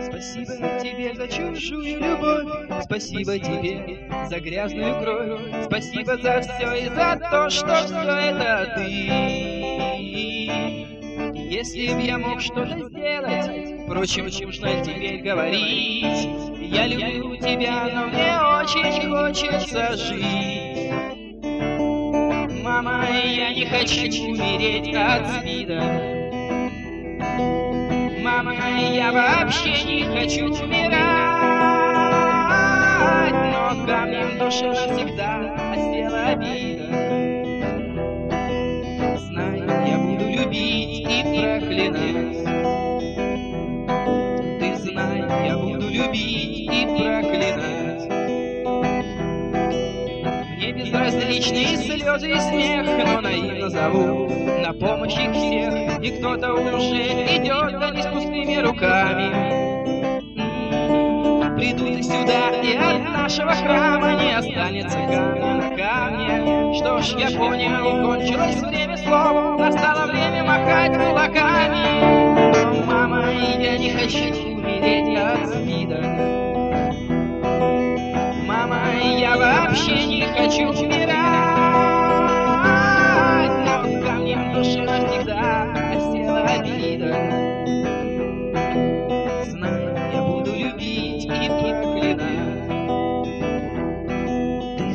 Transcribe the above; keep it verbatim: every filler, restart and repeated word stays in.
Спасибо тебе за чужую любовь, спасибо тебе за грязную кровь, спасибо за все и за то, что все это ты. Если б я мог что-то сделать, впрочем, чем что теперь говорить, я люблю тебя, но мне очень хочется жить. Мама, я не хочу умереть от СПИДа. Мама, я вообще не хочу умирать, но камнем души навсегда осела обида. Знай, я буду любить и проклинать. Ты знай, я буду любить и проклинать. Мне безразличны слезы и смех, но наивно зову на помощь их всех. И кто-то уже идет, да не с пустыми руками. Придут сюда, и от нашего храма не останется камня на камне. Что ж, я понял, кончилось время слова, настало время махать кулаками. Но, мама, я не хочу умереть от СПИДа. Мама, я вообще не хочу умирать, но камнем в душе навсегда обида. Знай, я буду любить и проклинать. Ты